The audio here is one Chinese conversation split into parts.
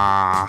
哈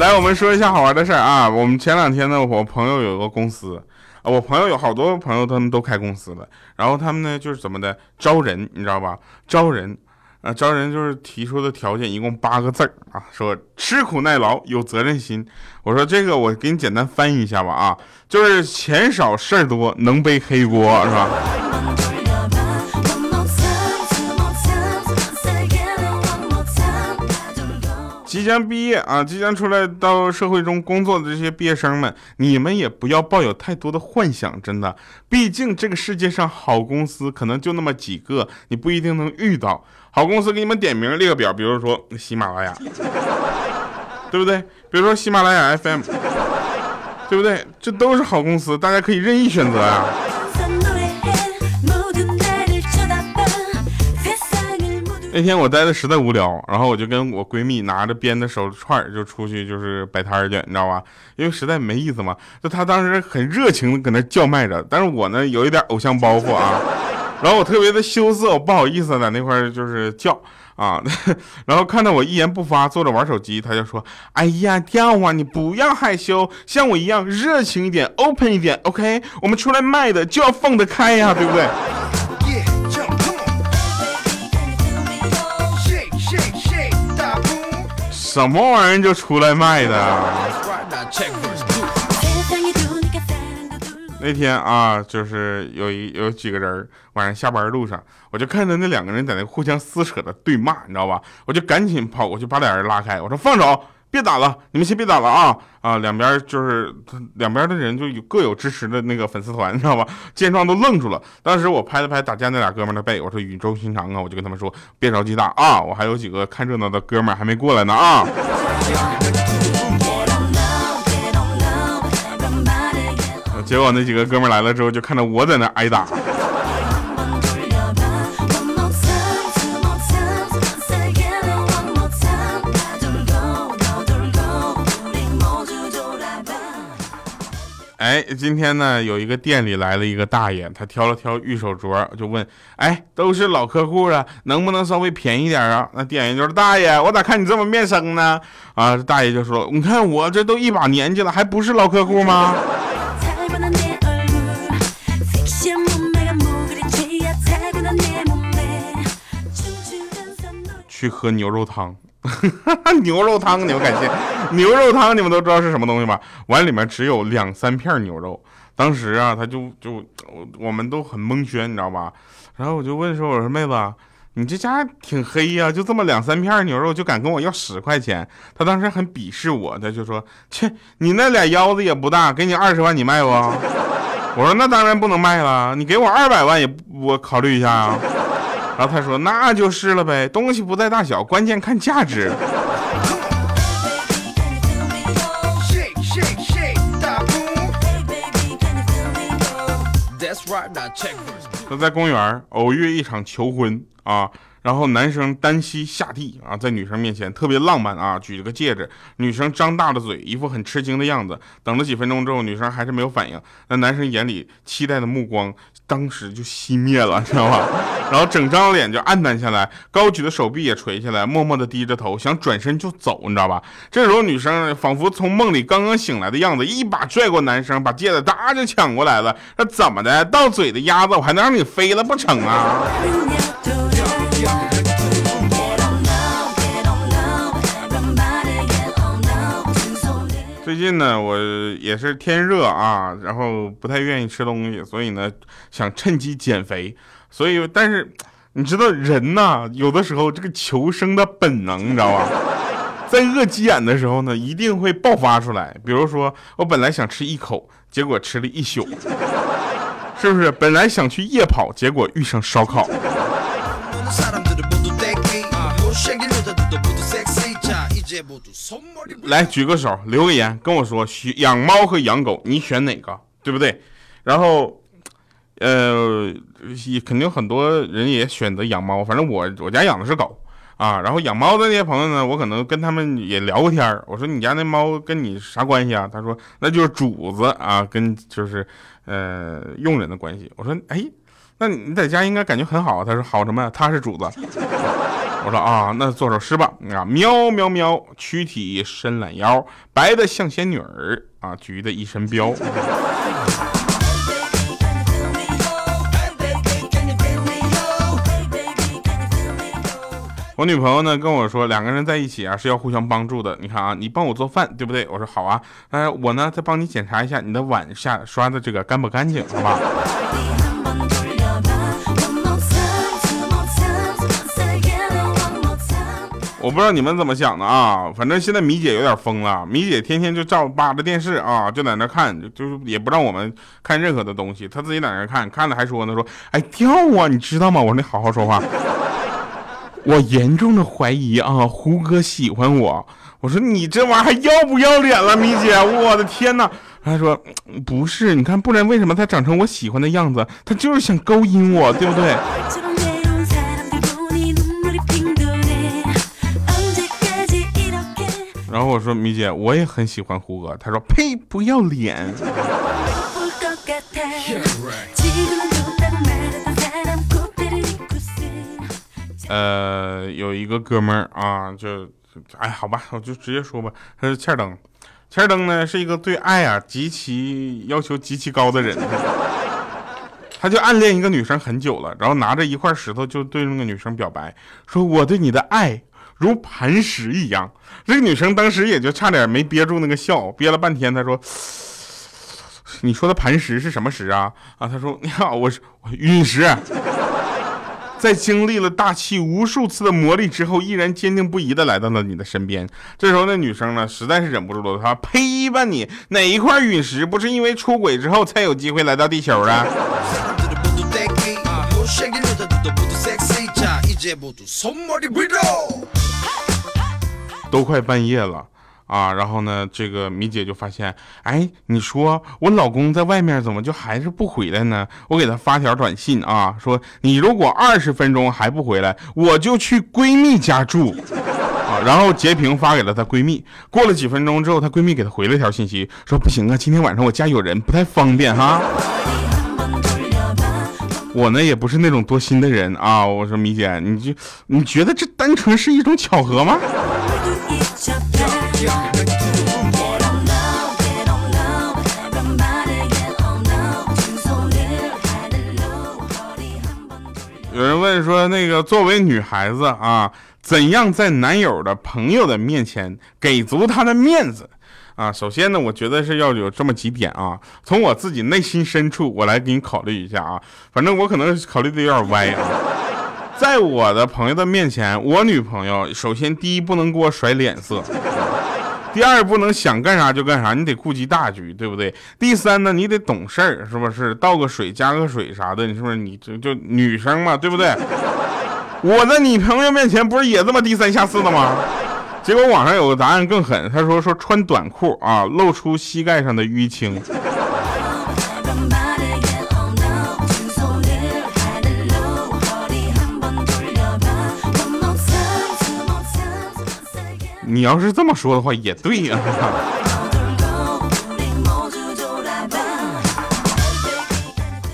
来，我们说一下好玩的事儿啊。我们前两天呢，我朋友有个公司。我朋友有好多朋友，他们都开公司了，然后他们呢就是怎么的招人，你知道吧？招人就是提出的条件一共8个字啊，说吃苦耐劳，有责任心。我说这个我给你简单翻译一下吧啊，就是钱少事儿多，能背黑锅是吧？即将毕业啊，即将出来到社会中工作的这些毕业生们，你们也不要抱有太多的幻想，真的，毕竟这个世界上好公司可能就那么几个，你不一定能遇到。好公司给你们点名列个表，比如说喜马拉雅，对不对？比如说喜马拉雅 FM， 对不对？这都是好公司，大家可以任意选择啊。那天我待的实在无聊，然后我就跟我闺蜜拿着编的手串就出去就是摆摊去，你知道吧？因为实在没意思嘛。就她当时很热情的搁那叫卖着，但是我呢有一点偶像包袱啊，然后我特别的羞涩，我不好意思在那块就是叫啊，然后看到我一言不发坐着玩手机，她就说：“哎呀，调啊，你不要害羞，像我一样热情一点 ，open 一点 ，OK？ 我们出来卖的就要放得开呀，对不对？”什么玩意儿就出来卖的？那天啊，就是有几个人晚上下班路上，我就看到那两个人在那互相撕扯的对骂，你知道吧？我就赶紧跑过去把俩人拉开，我说放手，别打了，你们先别打了啊！啊，两边的人就各有支持的那个粉丝团，你知道吧？见状都愣住了。当时我拍了拍打架那俩哥们的背，我说语重心长啊，我就跟他们说别着急打啊，我还有几个看热闹的哥们还没过来呢啊。结果那几个哥们来了之后，就看到我在那挨打。哎，今天呢，有一个店里来了一个大爷，他挑了挑玉手镯，就问：“哎，都是老客户了，能不能稍微便宜点啊？”那店员就说：“大爷，我咋看你这么面生呢？”啊，大爷就说：“你看我这都一把年纪了，还不是老客户吗？”去喝牛肉汤。牛肉汤你们感谢，牛肉汤你们都知道是什么东西吧？碗里面只有2-3片牛肉。当时啊，他就我们都很蒙圈，你知道吧？然后我就问说：“我说妹子，你这家挺黑呀，就这么2-3片牛肉就敢跟我要10块钱？”他当时很鄙视我，他就说：“切，你那俩腰子也不大，给你20万你卖不？”我说：“那当然不能卖了，你给我200万也我考虑一下啊。”然后他说：“那就是了呗，东西不在大小，关键看价值。”他在公园偶遇一场求婚啊，然后男生单膝下地啊，在女生面前特别浪漫啊，举了个戒指，女生张大了嘴，一副很吃惊的样子。等了几分钟之后，女生还是没有反应，那男生眼里期待的目光当时就熄灭了，你知道吧？然后整张脸就黯淡下来，高举的手臂也垂下来，默默的低着头，想转身就走，你知道吧？这时候女生仿佛从梦里刚刚醒来的样子，一把拽过男生，把戒指哒就抢过来了。那怎么的？到嘴的鸭子，我还能让你飞了不成啊？最近呢，我也是天热啊，然后不太愿意吃东西，所以呢，想趁机减肥。所以，但是你知道人呐，有的时候这个求生的本能，你知道吧？在饿急眼的时候呢，一定会爆发出来。比如说，我本来想吃1口，结果吃了1宿，是不是？本来想去夜跑，结果遇上烧烤。来举个手，留个言跟我说，养猫和养狗你选哪个，对不对？然后肯定很多人也选择养猫，反正我家养的是狗啊。然后养猫的那些朋友呢，我可能跟他们也聊过天，我说你家那猫跟你啥关系啊？他说那就是主子啊，跟就是佣人的关系。我说哎，那你在家应该感觉很好。他说好什么呀？他是主子。我说啊，那做首诗吧啊，喵喵喵，躯体伸懒腰，白的像仙女儿啊，橘的一身膘。我女朋友呢跟我说，两个人在一起啊是要互相帮助的。你看啊，你帮我做饭，对不对？我说好啊。我呢再帮你检查一下你的碗下刷的这个干不干净，好吧？我不知道你们怎么想的啊，反正现在米姐有点疯了，米姐天天就照扒着电视啊，就在那看，就是也不让我们看任何的东西，她自己在那看，看了还说呢，说哎掉啊，你知道吗？我说你好好说话。我严重的怀疑啊，胡哥喜欢我。我说你这玩意儿还要不要脸了，米姐？我的天哪！她说不是，你看，不然为什么他长成我喜欢的样子？他就是想勾引我，对不对？然后我说米姐，我也很喜欢胡哥。他说呸，不要脸。Yeah, right. 有一个哥们儿啊，就哎，好吧，我就直接说吧，他是欠灯。欠灯呢是一个对爱啊极其要求极其高的人。他就暗恋一个女生很久了，然后拿着一块石头就对那个女生表白，说我对你的爱如磐石一样。这个女生当时也就差点没憋住那个笑，憋了半天，她说你说的磐石是什么石啊？啊，她说你好，我陨石。在经历了大气无数次的磨砺之后，依然坚定不移的来到了你的身边。这时候那女生呢实在是忍不住了，她呸吧你，哪一块陨石不是因为出轨之后才有机会来到地球啊？都快半夜了啊，然后呢这个米姐就发现，哎，你说我老公在外面怎么就还是不回来呢？我给他发条短信啊，说你如果20分钟还不回来，我就去闺蜜家住啊。然后截屏发给了她闺蜜，过了几分钟之后，她闺蜜给她回了一条信息，说不行啊，今天晚上我家有人，不太方便哈。我呢也不是那种多心的人啊，我说米姐，你觉得这单纯是一种巧合吗？有人问说，那个作为女孩子啊，怎样在男友的朋友的面前给足他的面子啊？首先呢，我觉得是要有这么几点啊。从我自己内心深处，我来给你考虑一下啊。反正我可能考虑的有点歪啊。在我的朋友的面前，我女朋友首先第一不能给我甩脸色，第二不能想干啥就干啥，你得顾及大局，对不对？第三呢，你得懂事儿，是不是？倒个水加个水啥的，你是不是？你就女生嘛，对不对？我在你朋友面前不是也这么低三下四的吗？结果网上有个答案更狠，他说穿短裤啊，露出膝盖上的淤青。你要是这么说的话也对呀。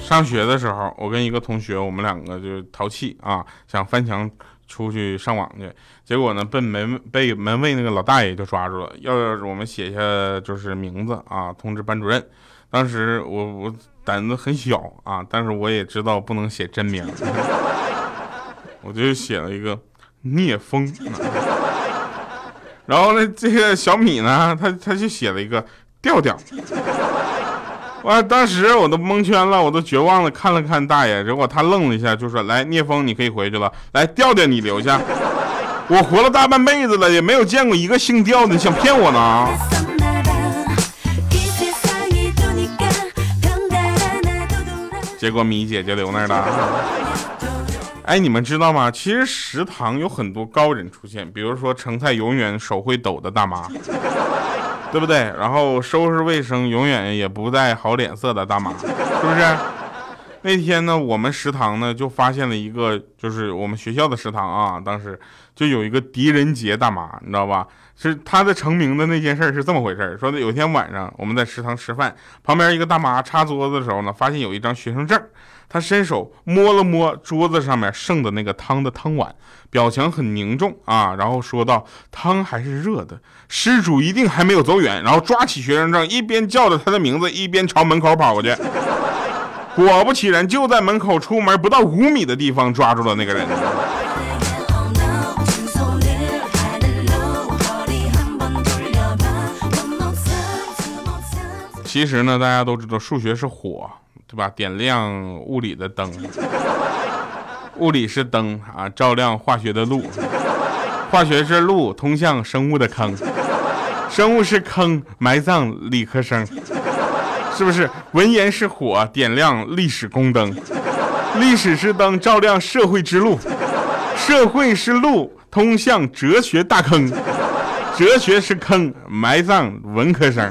上学的时候，我跟一个同学，我们两个就淘气啊，想翻墙出去上网去，结果呢被门卫那个老大爷就抓住了，要我们写下就是名字啊，通知班主任。当时我胆子很小啊，但是我也知道不能写真名，我就写了一个聂风。然后呢，这个小米呢，他就写了一个调调，哇！当时我都蒙圈了，我都绝望了，看了看大爷，结果他愣了一下，就说：“来，聂风，你可以回去了，来，调调你留下。我活了大半辈子了，也没有见过一个姓调的，你想骗我呢？”结果米姐就留那儿了。哎，你们知道吗？其实食堂有很多高人出现，比如说盛菜永远手会抖的大妈，对不对？然后收拾卫生永远也不带好脸色的大妈，是不是？那天呢，我们食堂呢就发现了一个，就是我们学校的食堂啊，当时就有一个狄仁杰大妈，你知道吧？是她的成名的那件事是这么回事，说有一天晚上我们在食堂吃饭，旁边一个大妈擦桌子的时候呢，发现有一张学生证，她伸手摸了摸桌子上面剩的那个汤的汤碗，表情很凝重啊，然后说道：“汤还是热的，失主一定还没有走远。”然后抓起学生证，一边叫着她的名字，一边朝门口跑过去。果不其然，就在门口出门不到5米的地方抓住了那个人。其实呢，大家都知道数学是火，对吧？点亮物理的灯，物理是灯啊，照亮化学的路，化学是路，通向生物的坑，生物是坑，埋葬理科生。是不是文言是火，点亮历史宫灯，历史之灯照亮社会之路，社会是路，通向哲学大坑，哲学是坑，埋葬文科生。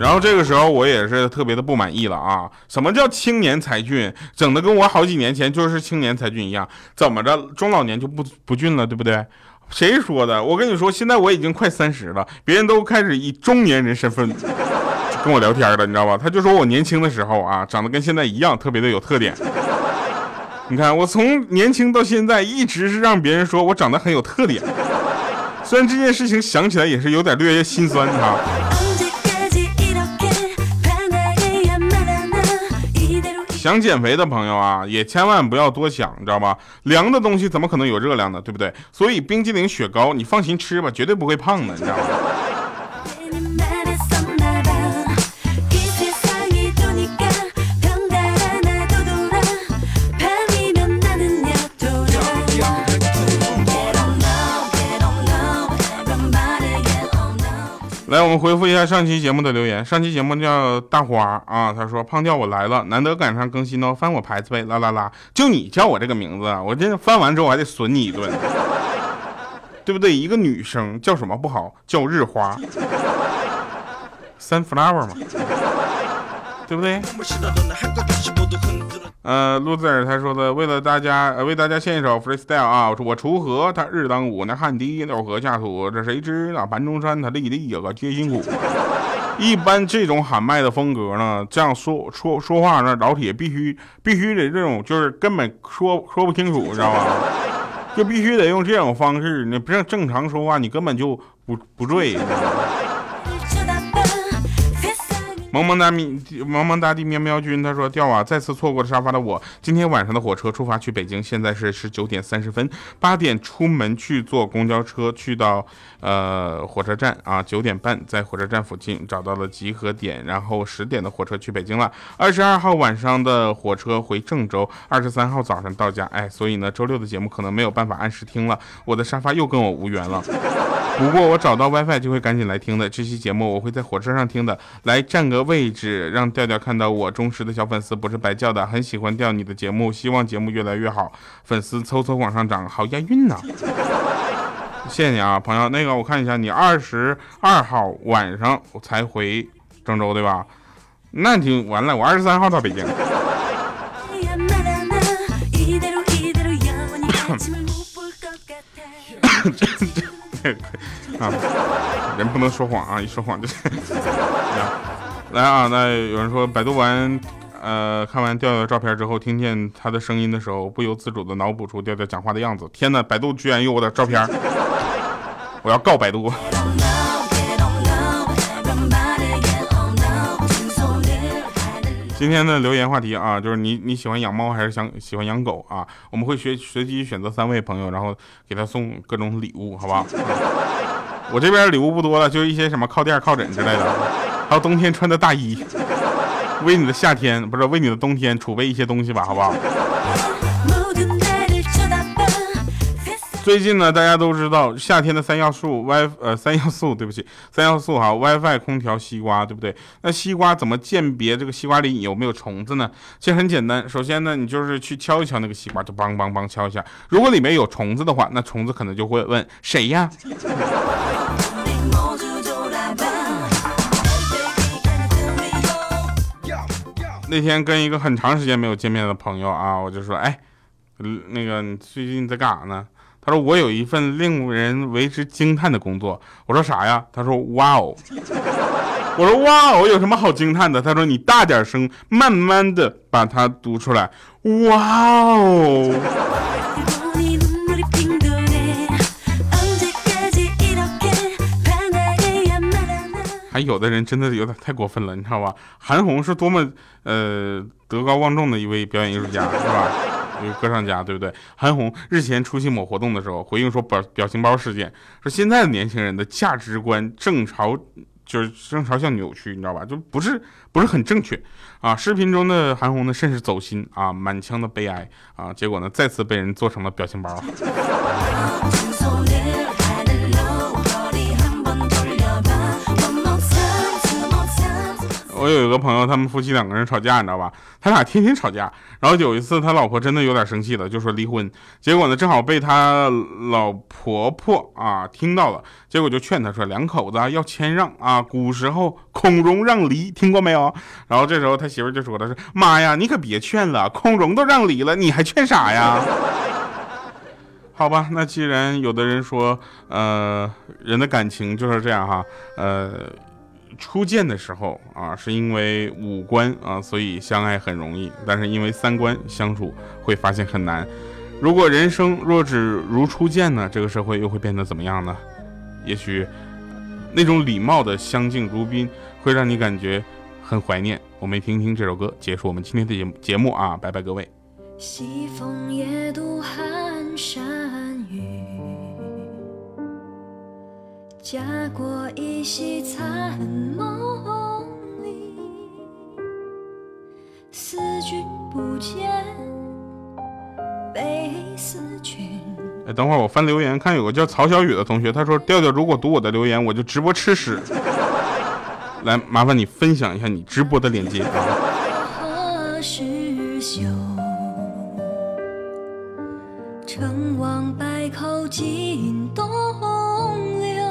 然后这个时候我也是特别的不满意了啊！什么叫青年才俊？整的跟我好几年前就是青年才俊一样，怎么着中老年就不俊了，对不对？谁说的？我跟你说，现在我已经快30了，别人都开始以中年人身份跟我聊天了，你知道吧？他就说我年轻的时候啊，长得跟现在一样，特别的有特点。你看，我从年轻到现在，一直是让别人说我长得很有特点。虽然这件事情想起来也是有点略心酸啊。想减肥的朋友啊，也千万不要多想，你知道吧？凉的东西怎么可能有热量呢？对不对？所以冰激凌、雪糕，你放心吃吧，绝对不会胖的，你知道吧？来，我们回复一下上期节目的留言。上期节目叫大花啊，他说：“胖掉我来了，难得赶上更新哦，翻我牌子呗，啦啦啦！就你叫我这个名字，我这翻完之后我还得损你一顿，对不对？一个女生叫什么不好？叫日花，sunflower 嘛，对不对？”路子尔他说的，为大家献一首 freestyle 啊！我锄禾，他日当午，那汗滴落禾下土，这谁知那盘中餐，他粒粒有个皆辛苦。一般这种喊麦的风格呢，这样说话呢，老铁必须得这种，就是根本说不清楚，你知道吧？就必须得用这种方式，你不像正常说话，你根本就不对。萌萌大地喵喵君他说：“掉啊！再次错过了沙发的我，今天晚上的火车出发去北京，现在是19:30，8点出门去坐公交车去到火车站啊，9点半在火车站附近找到了集合点，然后10点的火车去北京了，22号晚上的火车回郑州，23号早上到家。哎，所以呢，周六的节目可能没有办法按时听了，我的沙发又跟我无缘了。不过我找到 WiFi 就会赶紧来听的，这期节目我会在火车上听的，来占个位置让调调看到我忠实的小粉丝不是白叫的，很喜欢调你的节目，希望节目越来越好，粉丝嗖嗖往上涨，好押韵呐！谢谢你啊，朋友。那个我看一下，你22号晚上我才回郑州对吧？那就完了，我23号到北京。啊，人不能说谎啊，一说谎就是。来啊！那有人说百度完，看完调调的照片之后，听见他的声音的时候，不由自主的脑补出调调讲话的样子。天哪，百度居然有我的照片！我要告百度。今天的留言话题啊，就是你喜欢养猫还是喜欢养狗啊？我们会随机选择3位朋友，然后给他送各种礼物，好不好？我这边礼物不多了，就一些什么靠垫、靠枕之类的。还有冬天穿的大衣，为你的夏天不是为你的冬天储备一些东西吧，好不好？最近呢，大家都知道夏天的三要素哈 ，WiFi、空调、西瓜，对不对？那西瓜怎么鉴别这个西瓜里有没有虫子呢？其实很简单，首先呢，你就是去敲一敲那个西瓜，就梆梆梆敲一下。如果里面有虫子的话，那虫子可能就会问谁呀？那天跟一个很长时间没有见面的朋友啊，我就说，哎，那个你最近在干啥呢？他说我有一份令人为之惊叹的工作。我说啥呀？他说哇哦。我说哇哦有什么好惊叹的？他说你大点声，慢慢的把它读出来。哇哦。还有的人真的有点太过分了，你知道吧？韩红是多么德高望重的一位表演艺术家，是吧？一个歌唱家，对不对？韩红日前出席某活动的时候，回应说表情包事件，说现在的年轻人的价值观正朝向扭曲，你知道吧？就不是很正确啊。视频中的韩红呢，甚是走心啊，满腔的悲哀啊，结果呢，再次被人做成了表情包。我有一个朋友，他们夫妻两个人吵架，你知道吧？他俩天天吵架，然后有一次他老婆真的有点生气了，就说离婚。结果呢，正好被他老婆婆啊听到了，结果就劝他说两口子要谦让啊，古时候孔融让梨，听过没有？然后这时候他媳妇就说他说妈呀，你可别劝了，孔融都让梨了，你还劝啥呀？好吧，那既然有的人说，人的感情就是这样哈，初见的时候啊，是因为五官啊，所以相爱很容易；但是因为三观相处，会发现很难。如果人生若只如初见呢，这个社会又会变得怎么样呢？也许那种礼貌的相敬如宾，会让你感觉很怀念。我们听这首歌，结束我们今天的节目啊，拜拜各位。西风夜渡寒山雨，家国依稀残梦里，思君不见悲思君。等会儿我翻留言看有个叫曹小雨的同学，他说调调如果读我的留言我就直播吃屎。来，麻烦你分享一下你直播的链接啊。何时休，成王败寇尽东流，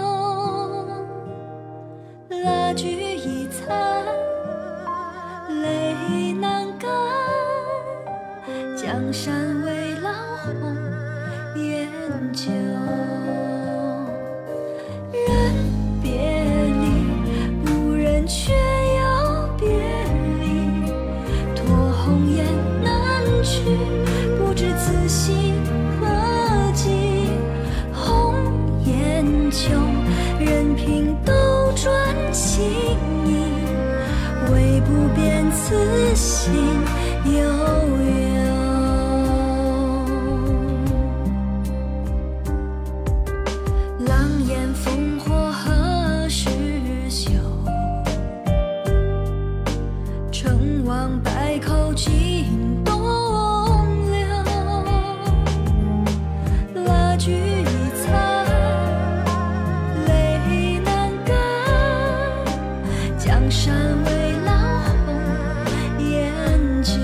蜡炬已残，泪难干。江山未老，红颜旧。人别离，不忍却又别离。托鸿雁南去，不知此心何寄。红颜旧，任凭斗转星移，唯不变此心悠悠。狼烟烽火何时休？成王败寇尽东流，蜡炬已残。江山未老，红颜旧。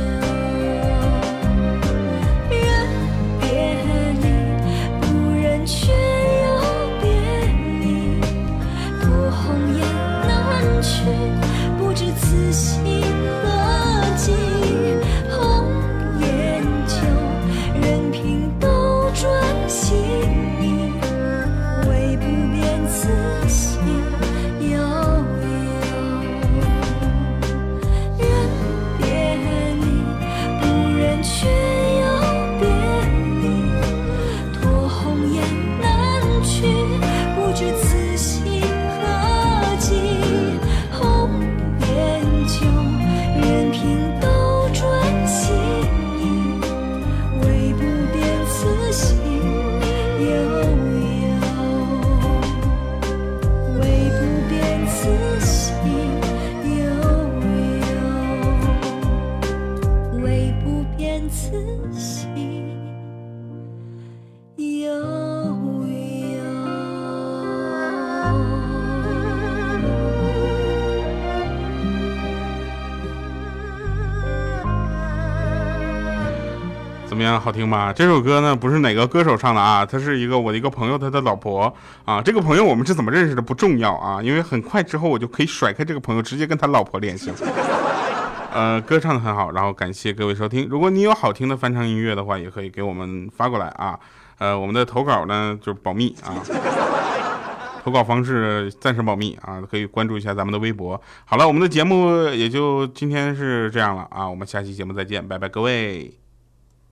怎么样，好听吧？这首歌呢不是哪个歌手唱的啊，他是一个我的一个朋友他的老婆啊。这个朋友我们是怎么认识的不重要啊，因为很快之后我就可以甩开这个朋友直接跟他老婆联系。歌唱的很好，然后感谢各位收听。如果你有好听的翻唱音乐的话，也可以给我们发过来啊。我们的投稿呢就是保密啊，投稿方式暂时保密啊，可以关注一下咱们的微博。好了，我们的节目也就今天是这样了啊，我们下期节目再见，拜拜各位。